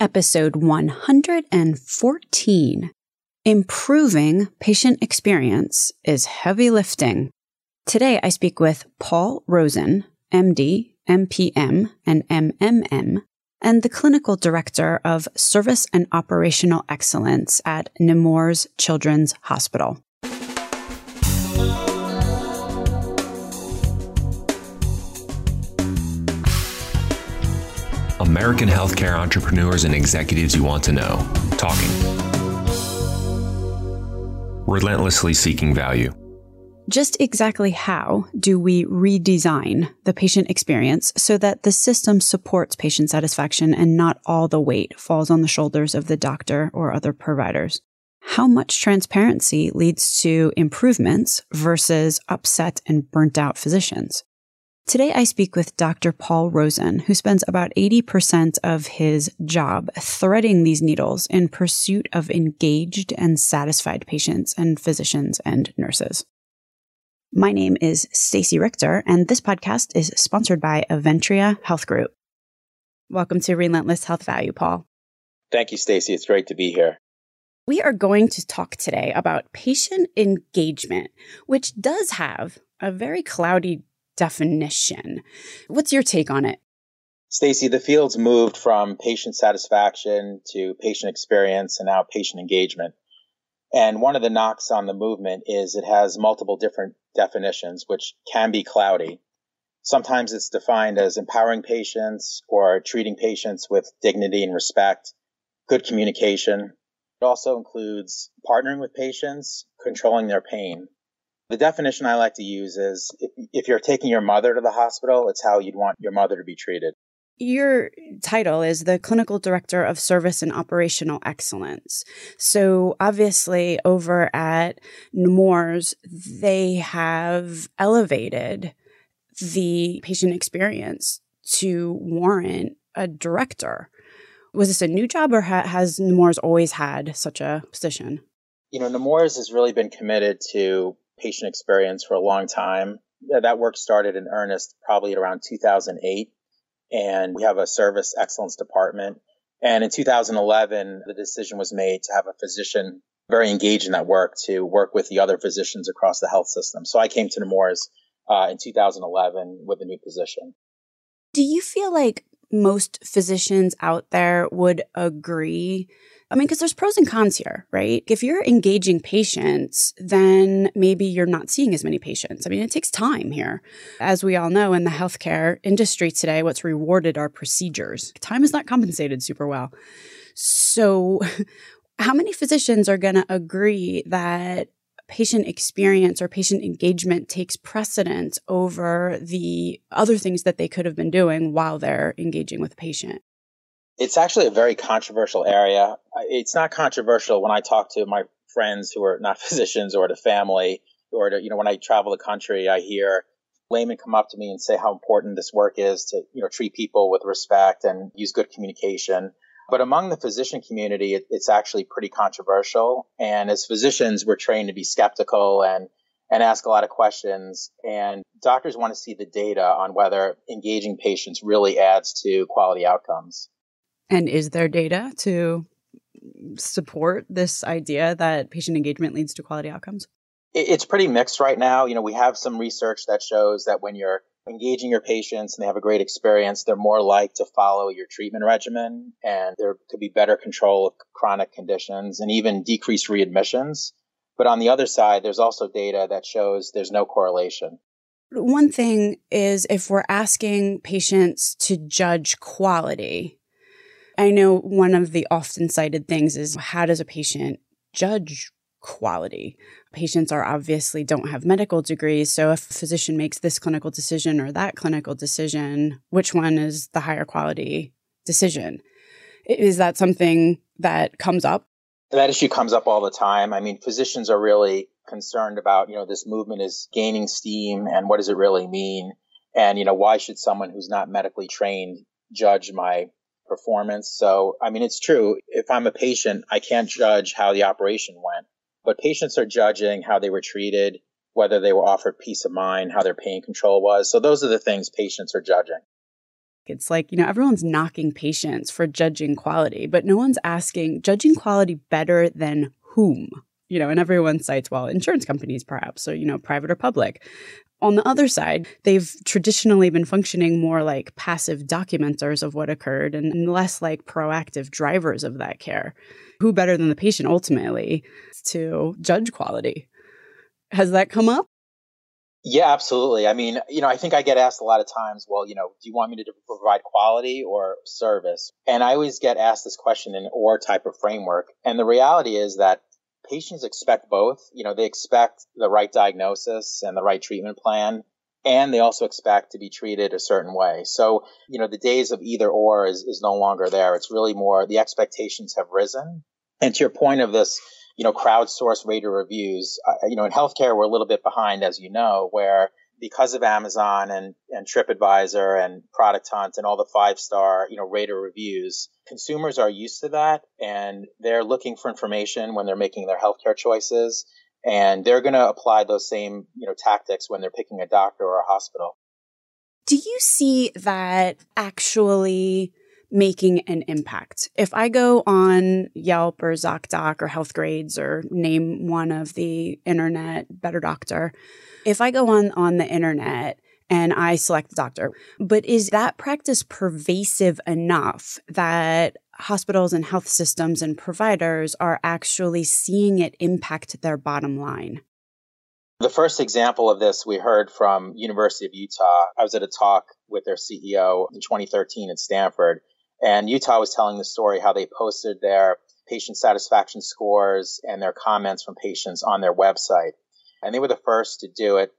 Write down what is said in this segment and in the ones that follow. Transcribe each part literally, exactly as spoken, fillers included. episode one hundred fourteen. Improving patient experience is heavy lifting. Today, I speak with Paul Rosen, M D, M P M, and M M M, and the clinical director of Service and Operational Excellence at Nemours Children's Hospital. American healthcare entrepreneurs and executives you want to know. Talking. Relentlessly seeking value. Just exactly how do we redesign the patient experience so that the system supports patient satisfaction and not all the weight falls on the shoulders of the doctor or other providers? How much transparency leads to improvements versus upset and burnt out physicians? Today, I speak with Doctor Paul Rosen, who spends about eighty percent of his job threading these needles in pursuit of engaged and satisfied patients and physicians and nurses. My name is Stacey Richter, and this podcast is sponsored by Aventria Health Group. Welcome to Relentless Health Value, Paul. Thank you, Stacey. It's great to be here. We are going to talk today about patient engagement, which does have a very cloudy definition. What's your take on it? Stacey, the field's moved from patient satisfaction to patient experience and now patient engagement. And one of the knocks on the movement is it has multiple different definitions, which can be cloudy. Sometimes it's defined as empowering patients or treating patients with dignity and respect, good communication. It also includes partnering with patients, controlling their pain. The definition I like to use is if, if you're taking your mother to the hospital, it's how you'd want your mother to be treated. Your title is the Clinical Director of Service and Operational Excellence. So obviously over at Nemours, they have elevated the patient experience to warrant a director. Was this a new job or ha- has Nemours always had such a position? You know, Nemours has really been committed to patient experience for a long time. That work started in earnest probably around two thousand eight. And we have a service excellence department. And in two thousand eleven, the decision was made to have a physician very engaged in that work to work with the other physicians across the health system. So I came to Nemours uh, in two thousand eleven with a new position. Do you feel like most physicians out there would agree? I mean, because there's pros and cons here, right? If you're engaging patients, then maybe you're not seeing as many patients. I mean, it takes time here. As we all know, in the healthcare industry today, what's rewarded are procedures. Time is not compensated super well. So how many physicians are going to agree that patient experience or patient engagement takes precedence over the other things that they could have been doing while they're engaging with a patient? It's actually a very controversial area. It's not controversial when I talk to my friends who are not physicians or to family or to, you know, when I travel the country, I hear laymen come up to me and say how important this work is to, you know, treat people with respect and use good communication. But among the physician community, it, it's actually pretty controversial. And as physicians, we're trained to be skeptical and and ask a lot of questions. And doctors want to see the data on whether engaging patients really adds to quality outcomes. And is there data to support this idea that patient engagement leads to quality outcomes? It's pretty mixed right now. You know, we have some research that shows that when you're engaging your patients and they have a great experience, they're more likely to follow your treatment regimen, and there could be better control of chronic conditions and even decreased readmissions. But on the other side, there's also data that shows there's no correlation. One thing is if we're asking patients to judge quality, I know one of the often cited things is how does a patient judge quality? Patients are obviously don't have medical degrees. So if a physician makes this clinical decision or that clinical decision, which one is the higher quality decision? Is that something that comes up? That issue comes up all the time. I mean, physicians are really concerned about, you know, this movement is gaining steam and what does it really mean? And, you know, why should someone who's not medically trained judge my performance? So, I mean, it's true. If I'm a patient, I can't judge how the operation went, but patients are judging how they were treated, whether they were offered peace of mind, how their pain control was. So those are the things patients are judging. It's like, you know, everyone's knocking patients for judging quality, but no one's asking, judging quality better than whom? You know, and everyone cites, well, insurance companies perhaps, or, you know, private or public. On the other side, they've traditionally been functioning more like passive documenters of what occurred and less like proactive drivers of that care. Who better than the patient ultimately to judge quality? Has that come up? Yeah, absolutely. I mean, you know, I think I get asked a lot of times, well, you know, do you want me to provide quality or service? And I always get asked this question in or type of framework. And the reality is that patients expect both. You know, they expect the right diagnosis and the right treatment plan, and they also expect to be treated a certain way. So, you know, the days of either or is, is no longer there. It's really more the expectations have risen. And to your point of this, you know, crowdsourced rater reviews, uh, you know, in healthcare, we're a little bit behind, as you know, where because of Amazon and, and TripAdvisor and Product Hunt and all the five-star, you know, rater reviews, consumers are used to that, and they're looking for information when they're making their healthcare choices, and they're going to apply those same, you know, tactics when they're picking a doctor or a hospital. Do you see that actually making an impact? If I go on Yelp or ZocDoc or HealthGrades or name one of the internet Better Doctor, if I go on, on the internet and I select the doctor, but is that practice pervasive enough that hospitals and health systems and providers are actually seeing it impact their bottom line? The first example of this we heard from University of Utah. I was at a talk with their C E O in twenty thirteen at Stanford. And Utah was telling the story how they posted their patient satisfaction scores and their comments from patients on their website. And they were the first to do it.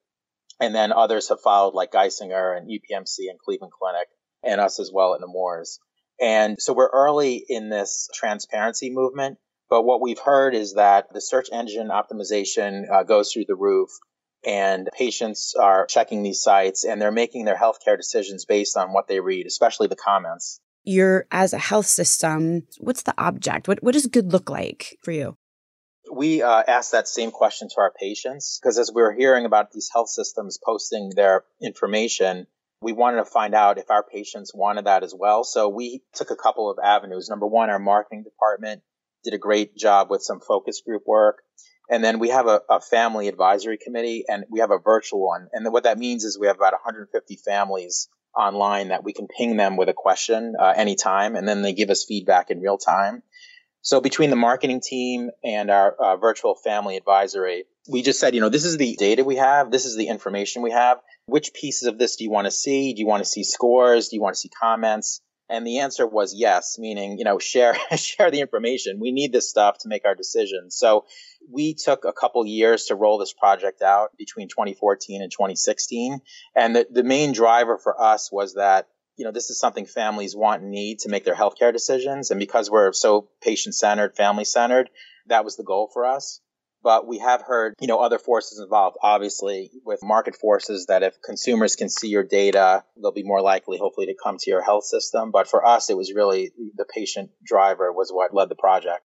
And then others have followed, like Geisinger and U P M C and Cleveland Clinic, and us as well at Nemours. And so we're early in this transparency movement. But what we've heard is that the search engine optimization uh, goes through the roof, and patients are checking these sites, and they're making their healthcare decisions based on what they read, especially the comments. You're, as a health system, what's the object? What what does good look like for you? We uh, asked that same question to our patients, because as we were hearing about these health systems posting their information, we wanted to find out if our patients wanted that as well. So we took a couple of avenues. Number one, our marketing department did a great job with some focus group work. And then we have a, a family advisory committee, and we have a virtual one. And what that means is we have about one hundred fifty families online that we can ping them with a question uh, anytime, and then they give us feedback in real time. So between the marketing team and our uh, virtual family advisory, we just said, you know, this is the data we have. This is the information we have. Which pieces of this do you want to see? Do you want to see scores? Do you want to see comments? And the answer was yes, meaning, you know, share share the information. We need this stuff to make our decisions. So we took a couple years to roll this project out between twenty fourteen and twenty sixteen. And the, the main driver for us was that, you know, this is something families want and need to make their healthcare decisions. And because we're so patient-centered, family-centered, that was the goal for us. But we have heard, you know, other forces involved, obviously, with market forces that if consumers can see your data, they'll be more likely, hopefully, to come to your health system. But for us, it was really the patient driver was what led the project.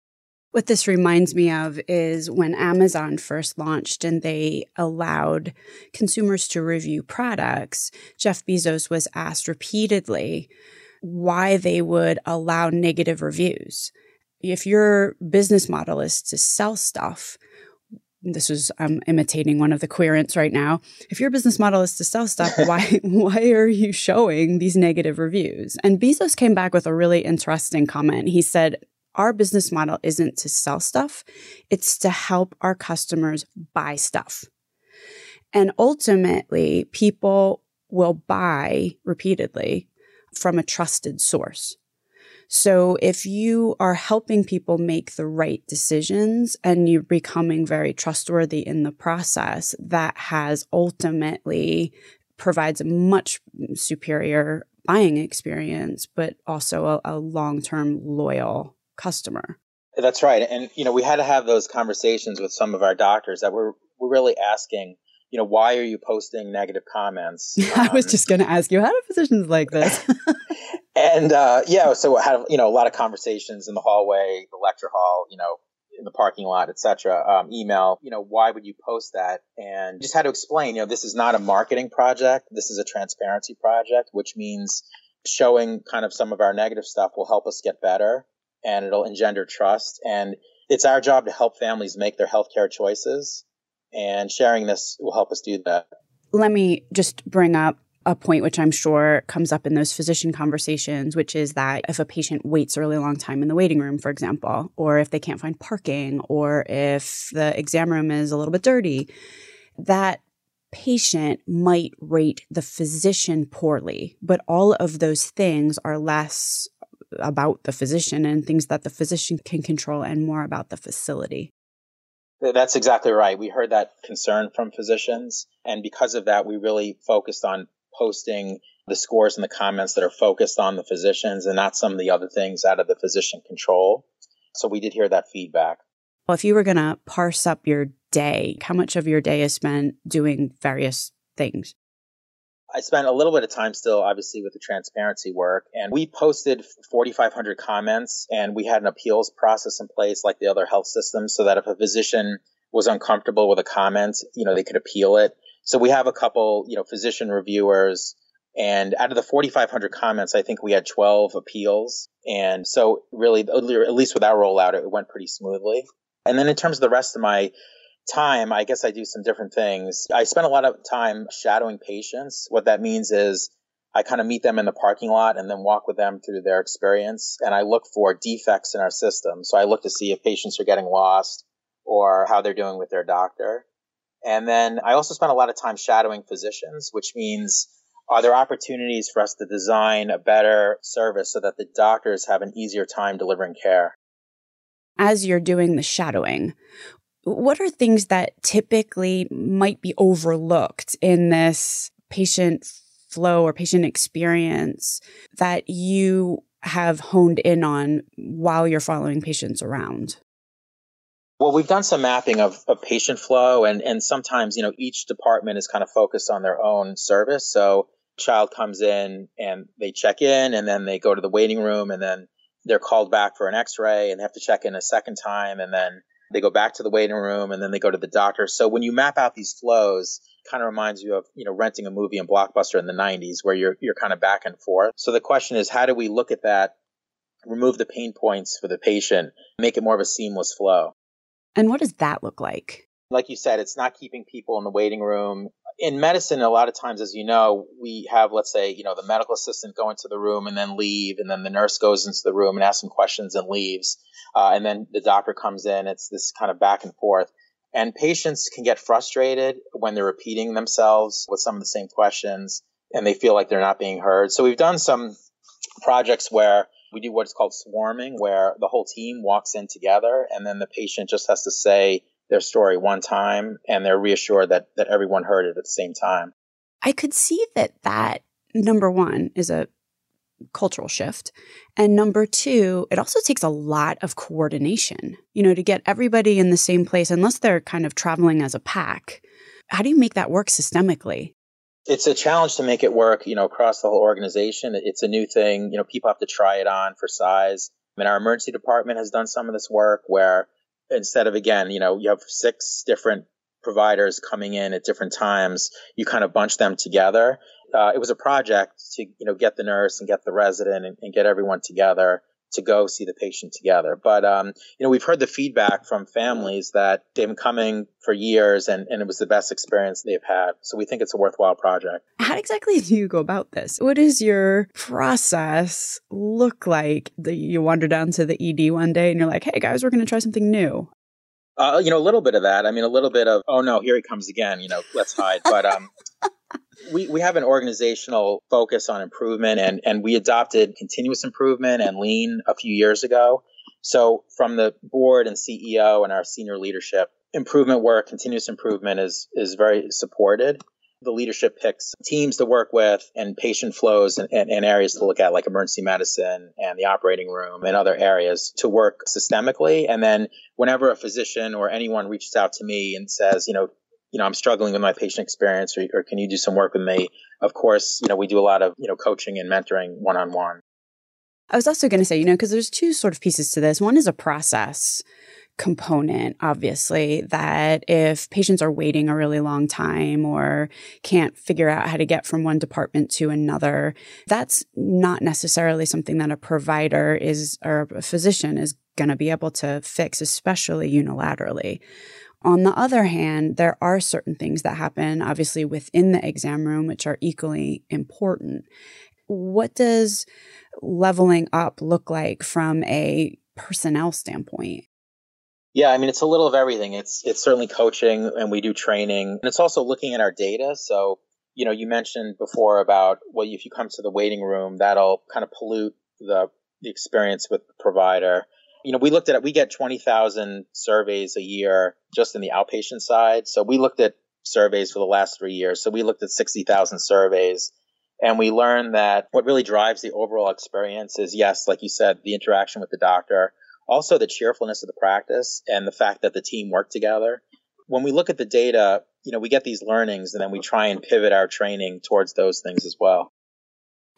What this reminds me of is when Amazon first launched and they allowed consumers to review products, Jeff Bezos was asked repeatedly why they would allow negative reviews. If your business model is to sell stuff, this is I'm imitating one of the querents right now. If your business model is to sell stuff, why why are you showing these negative reviews? And Bezos came back with a really interesting comment. He said, "Our business model isn't to sell stuff; it's to help our customers buy stuff." And ultimately, people will buy repeatedly from a trusted source. So if you are helping people make the right decisions and you're becoming very trustworthy in the process, that has ultimately provides a much superior buying experience, but also a, a long-term loyal customer. That's right. And, you know, we had to have those conversations with some of our doctors that were, were really asking, you know, why are you posting negative comments? Um, I was just going to ask you, how do physicians like this? and uh, yeah, so I had, you know, a lot of conversations in the hallway, the lecture hall, you know, in the parking lot, et cetera, um, email, you know, why would you post that? And just had to explain, you know, this is not a marketing project. This is a transparency project, which means showing kind of some of our negative stuff will help us get better, and it'll engender trust. And it's our job to help families make their healthcare choices, and sharing this will help us do that. Let me just bring up a point which I'm sure comes up in those physician conversations, which is that if a patient waits a really long time in the waiting room, for example, or if they can't find parking, or if the exam room is a little bit dirty, that patient might rate the physician poorly. But all of those things are less about the physician and things that the physician can control and more about the facility. That's exactly right. We heard that concern from physicians. And because of that, we really focused on posting the scores and the comments that are focused on the physicians and not some of the other things out of the physician control. So we did hear that feedback. Well, if you were going to parse up your day, how much of your day is spent doing various things? I spent a little bit of time still, obviously, with the transparency work. And we posted forty-five hundred comments, and we had an appeals process in place like the other health systems so that if a physician was uncomfortable with a comment, you know, they could appeal it. So we have a couple, you know, physician reviewers, and out of the forty-five hundred comments, I think we had twelve appeals. And so really, at least with our rollout, it went pretty smoothly. And then in terms of the rest of my time, I guess I do some different things. I spend a lot of time shadowing patients. What that means is I kind of meet them in the parking lot and then walk with them through their experience. And I look for defects in our system. So I look to see if patients are getting lost or how they're doing with their doctor. And then I also spend a lot of time shadowing physicians, which means are there opportunities for us to design a better service so that the doctors have an easier time delivering care? As you're doing the shadowing, what are things that typically might be overlooked in this patient flow or patient experience that you have honed in on while you're following patients around? Well, we've done some mapping of, of patient flow, and, and sometimes, you know, each department is kind of focused on their own service. So child comes in and they check in, and then they go to the waiting room, and then they're called back for an x-ray, and they have to check in a second time, and then they go back to the waiting room, and then they go to the doctor. So when you map out these flows, it kind of reminds you of, you know, renting a movie in Blockbuster in the nineties where you're you're kind of back and forth. So the question is, how do we look at that, remove the pain points for the patient, make it more of a seamless flow? And what does that look like? Like you said, it's not keeping people in the waiting room. In medicine, a lot of times, as you know, we have, let's say, you know, the medical assistant go into the room and then leave, and then the nurse goes into the room and asks them questions and leaves, uh, and then the doctor comes in. It's this kind of back and forth. And patients can get frustrated when they're repeating themselves with some of the same questions, and they feel like they're not being heard. So we've done some projects where we do what's called swarming, where the whole team walks in together, and then the patient just has to say their story one time, and they're reassured that that everyone heard it at the same time. I could see that that, number one, is a cultural shift. And number two, it also takes a lot of coordination, you know, to get everybody in the same place, unless they're kind of traveling as a pack. How do you make that work systemically? It's a challenge to make it work, you know, across the whole organization. It's a new thing. You know, people have to try it on for size. I mean, our emergency department has done some of this work where instead of, again, you know, you have six different providers coming in at different times, you kind of bunch them together. Uh, it was a project to, you know, get the nurse and get the resident and, and get everyone together to go see the patient together. But, um, you know, we've heard the feedback from families that they've been coming for years, and, and it was the best experience they've had. So we think it's a worthwhile project. How exactly do you go about this? What does your process look like? The, you wander down to the E D one day and you're like, hey, guys, we're going to try something new. Uh, you know, a little bit of that. I mean, a little bit of, oh, no, here he comes again, you know, let's hide. But um, we, we have an organizational focus on improvement, and, and we adopted continuous improvement and lean a few years ago. So from the board and C E O and our senior leadership, improvement work, continuous improvement is is very supported. The leadership picks teams to work with and patient flows and, and, and areas to look at, like emergency medicine and the operating room and other areas to work systemically. And then whenever a physician or anyone reaches out to me and says, you know, you know, I'm struggling with my patient experience, or, or can you do some work with me? Of course, you know, we do a lot of, you know, coaching and mentoring one-on-one. I was also going to say, you know, because there's two sort of pieces to this. One is a process component, obviously, that if patients are waiting a really long time or can't figure out how to get from one department to another, that's not necessarily something that a provider is or a physician is going to be able to fix, especially unilaterally. On the other hand, there are certain things that happen, obviously, within the exam room, which are equally important. What does leveling up look like from a personnel standpoint? Yeah, I mean, it's a little of everything. It's it's certainly coaching, and we do training. And it's also looking at our data. So, you know, you mentioned before about, well, if you come to the waiting room, that'll kind of pollute the, the experience with the provider. You know, we looked at it, we get twenty thousand surveys a year just in the outpatient side. So we looked at surveys for the last three years. So we looked at sixty thousand surveys, and we learned that what really drives the overall experience is, yes, like you said, the interaction with the doctor, also the cheerfulness of the practice and the fact that the team worked together. When we look at the data, you know, we get these learnings, and then we try and pivot our training towards those things as well.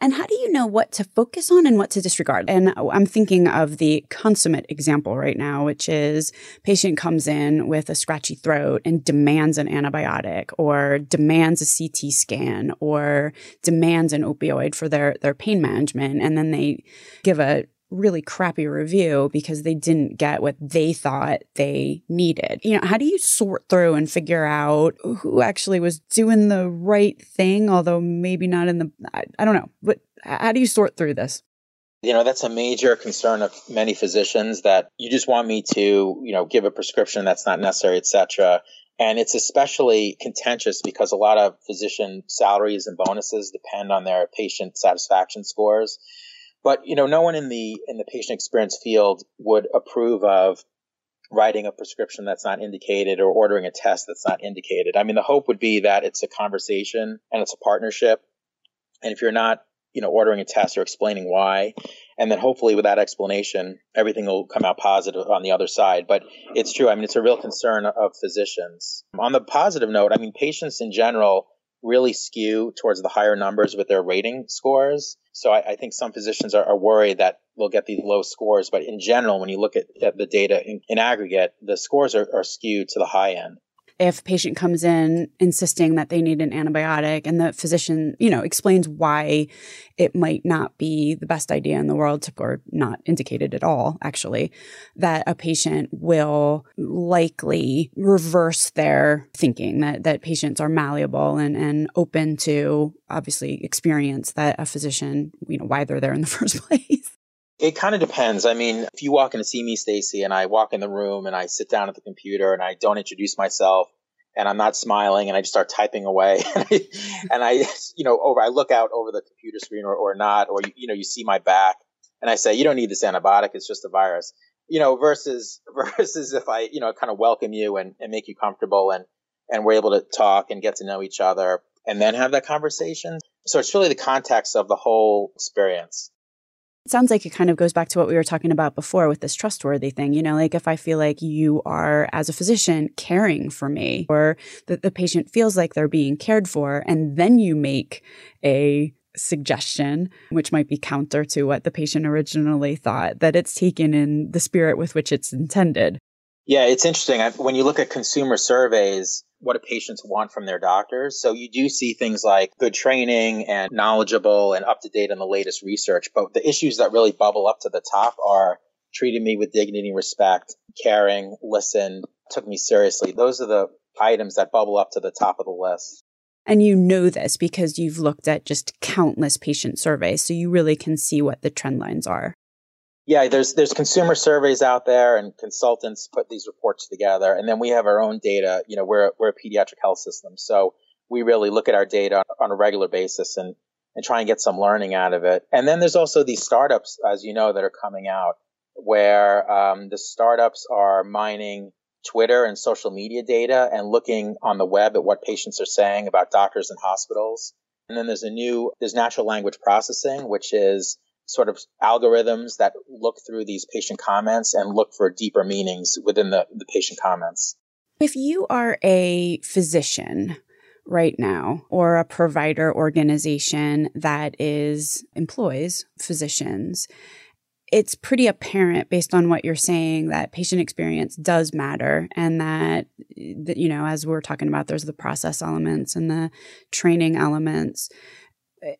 And how do you know what to focus on and what to disregard? And I'm thinking of the consummate example right now, which is patient comes in with a scratchy throat and demands an antibiotic or demands a C T scan or demands an opioid for their, their pain management. And then they give a really crappy review because they didn't get what they thought they needed. You know, how do you sort through and figure out who actually was doing the right thing, although maybe not in the, I, I don't know, but how do you sort through this? You know, that's a major concern of many physicians, that you just want me to, you know, give a prescription that's not necessary, et cetera. And it's especially contentious because a lot of physician salaries and bonuses depend on their patient satisfaction scores. But, you know, no one in the in the patient experience field would approve of writing a prescription that's not indicated or ordering a test that's not indicated. I mean, the hope would be that it's a conversation and it's a partnership. And if you're not, you know, ordering a test or explaining why, and then hopefully with that explanation, everything will come out positive on the other side. But it's true. I mean, it's a real concern of physicians. On the positive note, I mean, patients in general really skew towards the higher numbers with their rating scores. So I, I think some physicians are, are worried that they'll get these low scores. But in general, when you look at, at the data in, in aggregate, the scores are, are skewed to the high end. If a patient comes in insisting that they need an antibiotic and the physician, you know, explains why it might not be the best idea in the world to, or not indicated at all, actually, that a patient will likely reverse their thinking, that, that patients are malleable and, and open to, obviously, experience that a physician, you know, why they're there in the first place. It kind of depends. I mean, if you walk in to see me, Stacey, and I walk in the room and I sit down at the computer and I don't introduce myself and I'm not smiling and I just start typing away and I, and I you know, over I look out over the computer screen or, or not, or, you know, you see my back and I say, you don't need this antibiotic. It's just a virus, you know, versus versus if I, you know, kind of welcome you and, and make you comfortable and, and we're able to talk and get to know each other and then have that conversation. So it's really the context of the whole experience. It sounds like it kind of goes back to what we were talking about before with this trustworthy thing. You know, like if I feel like you are, as a physician, caring for me, or that the patient feels like they're being cared for, and then you make a suggestion, which might be counter to what the patient originally thought, that it's taken in the spirit with which it's intended. Yeah, it's interesting. When you look at consumer surveys, what do patients want from their doctors? So you do see things like good training and knowledgeable and up to date on the latest research. But the issues that really bubble up to the top are treating me with dignity and respect, caring, listen, took me seriously. Those are the items that bubble up to the top of the list. And you know this because you've looked at just countless patient surveys. So you really can see what the trend lines are. Yeah, there's there's consumer surveys out there, and consultants put these reports together, and then we have our own data. You know, we're we're a pediatric health system, so we really look at our data on a regular basis and and try and get some learning out of it. And then there's also these startups, as you know, that are coming out, where um, the startups are mining Twitter and social media data and looking on the web at what patients are saying about doctors and hospitals. And then there's a new there's natural language processing, which is sort of algorithms that look through these patient comments and look for deeper meanings within the, the patient comments. If you are a physician right now or a provider organization that is employs physicians it's pretty apparent based on what you're saying that patient experience does matter, and that, that, you know, as we're talking about, there's the process elements and the training elements,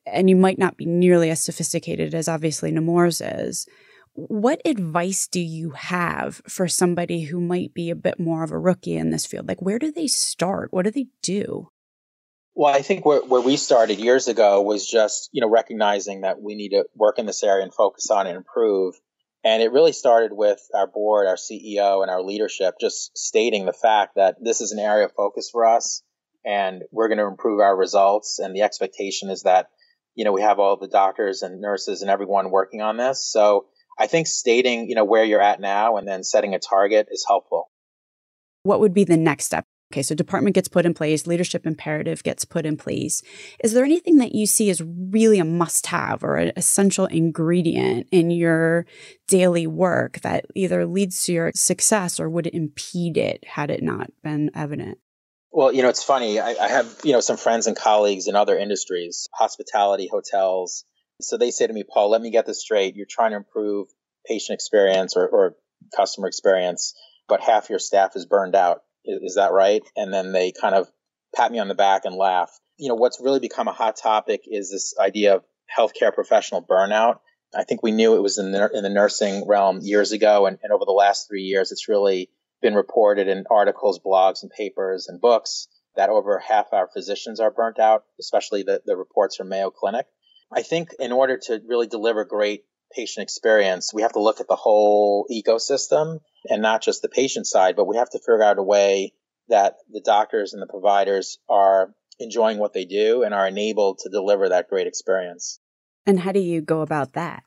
and you might not be nearly as sophisticated as obviously Nemours is. What advice do you have for somebody who might be a bit more of a rookie in this field? Like, where do they start? What do they do? Well, I think where, where we started years ago was just, you know, recognizing that we need to work in this area and focus on and improve. And it really started with our board, our C E O, and our leadership just stating the fact that this is an area of focus for us, and we're going to improve our results. And the expectation is that, you know, we have all the doctors and nurses and everyone working on this. So I think stating, you know, where you're at now and then setting a target is helpful. What would be the next step? Okay, so department gets put in place, leadership imperative gets put in place. Is there anything that you see as really a must-have or an essential ingredient in your daily work that either leads to your success or would impede it had it not been evident? Well, you know, it's funny. I, I have, you know, some friends and colleagues in other industries, hospitality, hotels. So they say to me, Paul, let me get this straight. You're trying to improve patient experience or, or customer experience, but half your staff is burned out. Is that right? And then they kind of pat me on the back and laugh. You know, what's really become a hot topic is this idea of healthcare professional burnout. I think we knew it was in the, in the nursing realm years ago. And, and over the last three years, it's really been reported in articles, blogs, and papers and books that over half our physicians are burnt out, especially the, the reports from Mayo Clinic. I think in order to really deliver great patient experience, we have to look at the whole ecosystem and not just the patient side, but we have to figure out a way that the doctors and the providers are enjoying what they do and are enabled to deliver that great experience. And how do you go about that?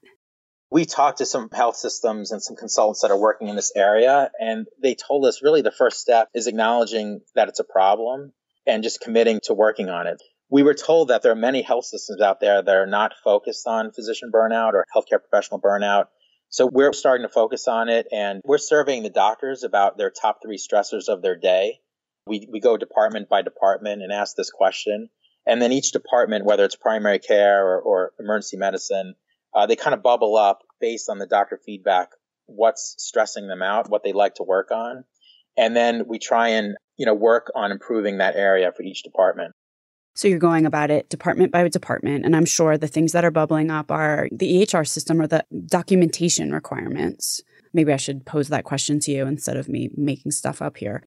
We talked to some health systems and some consultants that are working in this area, and they told us really the first step is acknowledging that it's a problem and just committing to working on it. We were told that there are many health systems out there that are not focused on physician burnout or healthcare professional burnout. So we're starting to focus on it, and we're surveying the doctors about their top three stressors of their day. We we go department by department and ask this question. And then each department, whether it's primary care or, or emergency medicine, uh, they kind of bubble up based on the doctor feedback, what's stressing them out, what they like to work on. And then we try and, you know, work on improving that area for each department. So you're going about it department by department, and I'm sure the things that are bubbling up are the E H R system or the documentation requirements. Maybe I should pose that question to you instead of me making stuff up here.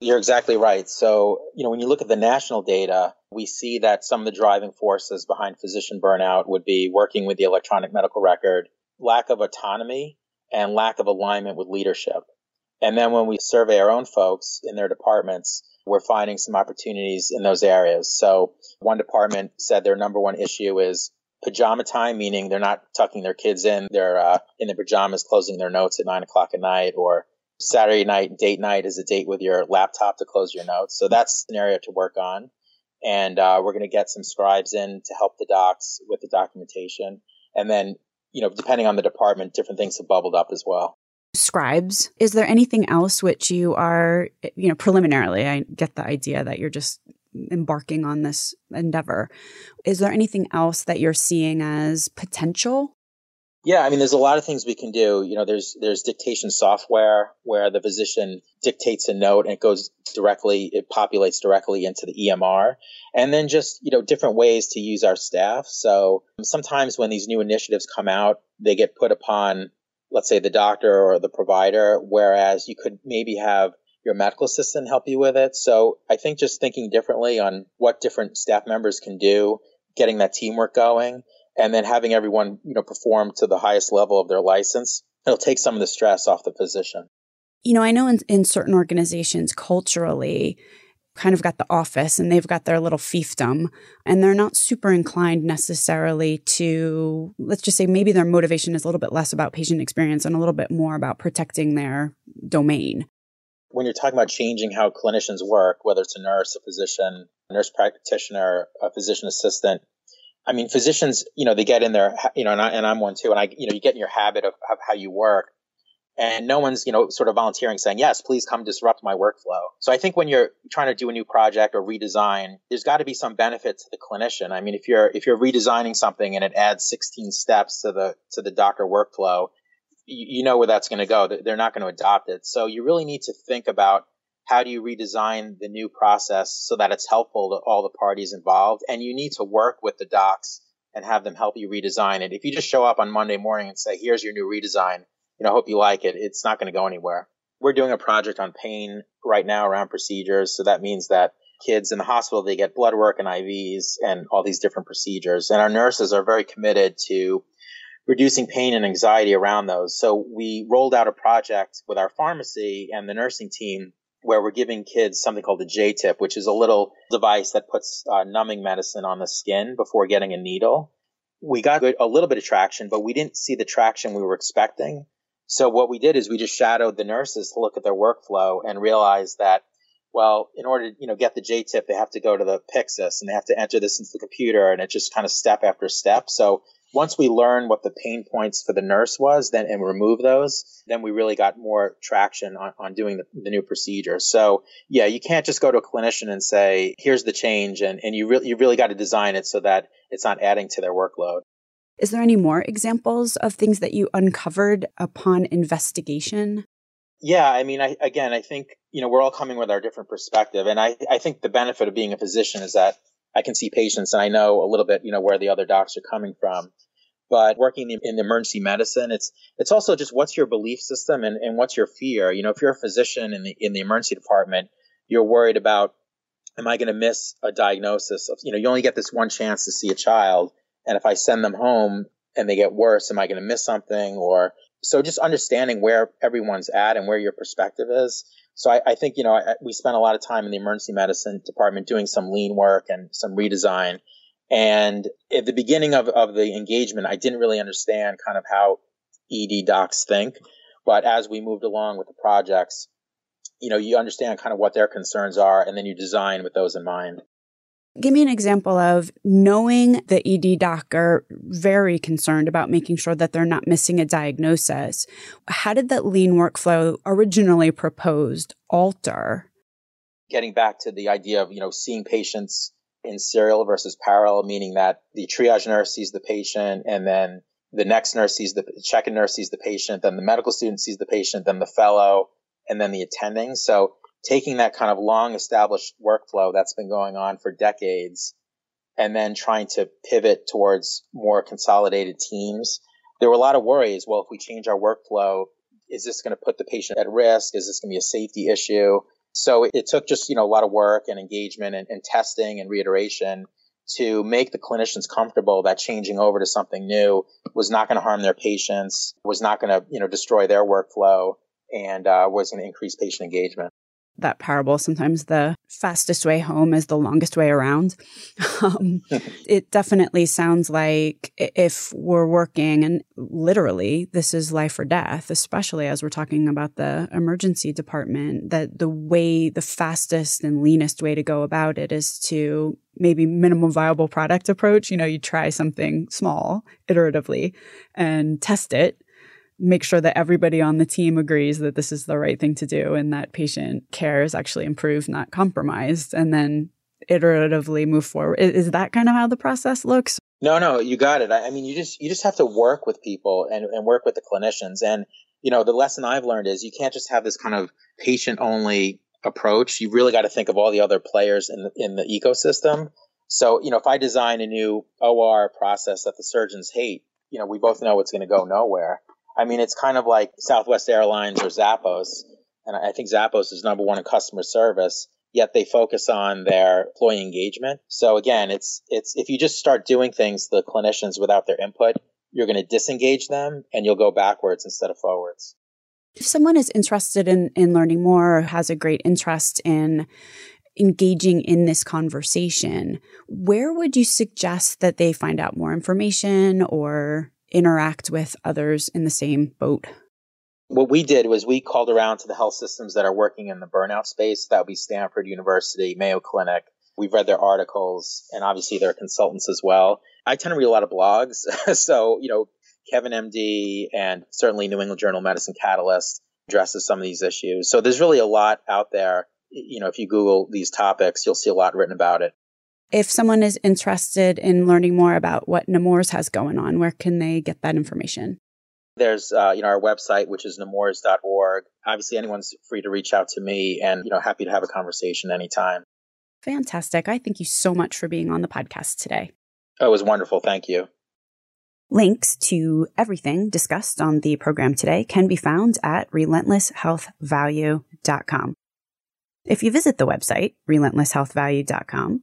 You're exactly right. So, you know, when you look at the national data, we see that some of the driving forces behind physician burnout would be working with the electronic medical record, lack of autonomy, and lack of alignment with leadership. And then when we survey our own folks in their departments, we're finding some opportunities in those areas. So one department said their number one issue is pajama time, meaning they're not tucking their kids in. They're uh, in their pajamas, closing their notes at nine o'clock at night, or Saturday night, date night is a date with your laptop to close your notes. So that's an area to work on. And uh, we're going to get some scribes in to help the docs with the documentation. And then, you know, depending on the department, different things have bubbled up as well. Scribes. Is there anything else which you are, you know, preliminarily, I get the idea that you're just embarking on this endeavor. Is there anything else that you're seeing as potential? Yeah, I mean, there's a lot of things we can do. You know, there's there's dictation software where the physician dictates a note and it goes directly, it populates directly into the E M R. And then just, you know, different ways to use our staff. So sometimes when these new initiatives come out, they get put upon, let's say, the doctor or the provider, whereas you could maybe have your medical assistant help you with it. So I think just thinking differently on what different staff members can do, getting that teamwork going, and then having everyone, you know, perform to the highest level of their license, it'll take some of the stress off the physician. You know, I know in, in certain organizations culturally, kind of got the office and they've got their little fiefdom, and they're not super inclined necessarily to, let's just say maybe their motivation is a little bit less about patient experience and a little bit more about protecting their domain. When you're talking about changing how clinicians work, whether it's a nurse, a physician, a nurse practitioner, a physician assistant, I mean, physicians, you know, they get in their, you know, and, I, and I'm one too, and I, you know, you get in your habit of, of how you work. And no one's, you know, sort of volunteering saying, yes, please come disrupt my workflow. So I think when you're trying to do a new project or redesign, there's got to be some benefit to the clinician. I mean, if you're if you're redesigning something and it adds sixteen steps to the to the doctor workflow, you know where that's going to go. They're not going to adopt it. So you really need to think about how do you redesign the new process so that it's helpful to all the parties involved. And you need to work with the docs and have them help you redesign it. If you just show up on Monday morning and say, here's your new redesign, you know, hope you like it, it's not going to go anywhere. We're doing a project on pain right now around procedures. So that means that kids in the hospital, they get blood work and I Vs and all these different procedures. And our nurses are very committed to reducing pain and anxiety around those. So we rolled out a project with our pharmacy and the nursing team where we're giving kids something called the J-Tip, which is a little device that puts uh, numbing medicine on the skin before getting a needle. We got a little bit of traction, but we didn't see the traction we were expecting. So what we did is we just shadowed the nurses to look at their workflow and realized that, well, in order to, you know, get the J-Tip, they have to go to the Pyxis and they have to enter this into the computer, and it's just kind of step after step. So once we learned what the pain points for the nurse was, then and remove those, then we really got more traction on, on doing the, the new procedure. So yeah, you can't just go to a clinician and say, here's the change, and, and you really you really got to design it so that it's not adding to their workload. Is there any more examples of things that you uncovered upon investigation? Yeah, I mean, I, again, I think, you know, we're all coming with our different perspective. And I, I think the benefit of being a physician is that I can see patients and I know a little bit, you know, where the other docs are coming from. But working in, in emergency medicine, it's it's also just what's your belief system and, and what's your fear? You know, if you're a physician in the in the emergency department, you're worried about, am I going to miss a diagnosis? Of, you know, you only get this one chance to see a child. And if I send them home and they get worse, am I going to miss something? Or so just understanding where everyone's at and where your perspective is. So I, I think, you know, I, we spent a lot of time in the emergency medicine department doing some lean work and some redesign. And at the beginning of, of the engagement, I didn't really understand kind of how E D docs think. But as we moved along with the projects, you know, you understand kind of what their concerns are, and then you design with those in mind. Give me an example of knowing the E D doc are very concerned about making sure that they're not missing a diagnosis. How did that lean workflow originally proposed alter? Getting back to the idea of, you know, seeing patients in serial versus parallel, meaning that the triage nurse sees the patient, and then the next nurse sees the check-in nurse sees the patient, then the medical student sees the patient, then the fellow, and then the attending. So taking that kind of long established workflow that's been going on for decades and then trying to pivot towards more consolidated teams. There were a lot of worries. Well, if we change our workflow, is this going to put the patient at risk? Is this going to be a safety issue? So it, it took just, you know, a lot of work and engagement and, and testing and reiteration to make the clinicians comfortable that changing over to something new was not going to harm their patients, was not going to, you know, destroy their workflow, and uh, was going to increase patient engagement. That parable, sometimes the fastest way home is the longest way around. Um, it definitely sounds like if we're working, and literally this is life or death, especially as we're talking about the emergency department, that the way, the fastest and leanest way to go about it is to maybe minimum viable product approach. You know, you try something small iteratively and test it. Make sure that everybody on the team agrees that this is the right thing to do and that patient care is actually improved, not compromised, and then iteratively move forward. Is that kind of how the process looks? No, no, you got it. I mean, you just you just have to work with people and, and work with the clinicians. And, you know, the lesson I've learned is you can't just have this kind of patient-only approach. You really got to think of all the other players in the, in the ecosystem. So, you know, if I design a new O R process that the surgeons hate, you know, we both know it's going to go nowhere. I mean, it's kind of like Southwest Airlines or Zappos, and I think Zappos is number one in customer service, yet they focus on their employee engagement. So again, it's it's if you just start doing things to the clinicians without their input, you're going to disengage them and you'll go backwards instead of forwards. If someone is interested in, in learning more or has a great interest in engaging in this conversation, where would you suggest that they find out more information or interact with others in the same boat? What we did was we called around to the health systems that are working in the burnout space. That would be Stanford University, Mayo Clinic. We've read their articles, and obviously their consultants as well. I tend to read a lot of blogs. So, you know, Kevin M D and certainly New England Journal of Medicine Catalyst addresses some of these issues. So there's really a lot out there. You know, if you Google these topics, you'll see a lot written about it. If someone is interested in learning more about what Nemours has going on, where can they get that information? There's, uh, you know, our website, which is nemours dot org. Obviously, anyone's free to reach out to me and, you know, happy to have a conversation anytime. Fantastic. I thank you so much for being on the podcast today. Oh, it was wonderful. Thank you. Links to everything discussed on the program today can be found at relentless health value dot com. If you visit the website, relentless health value dot com,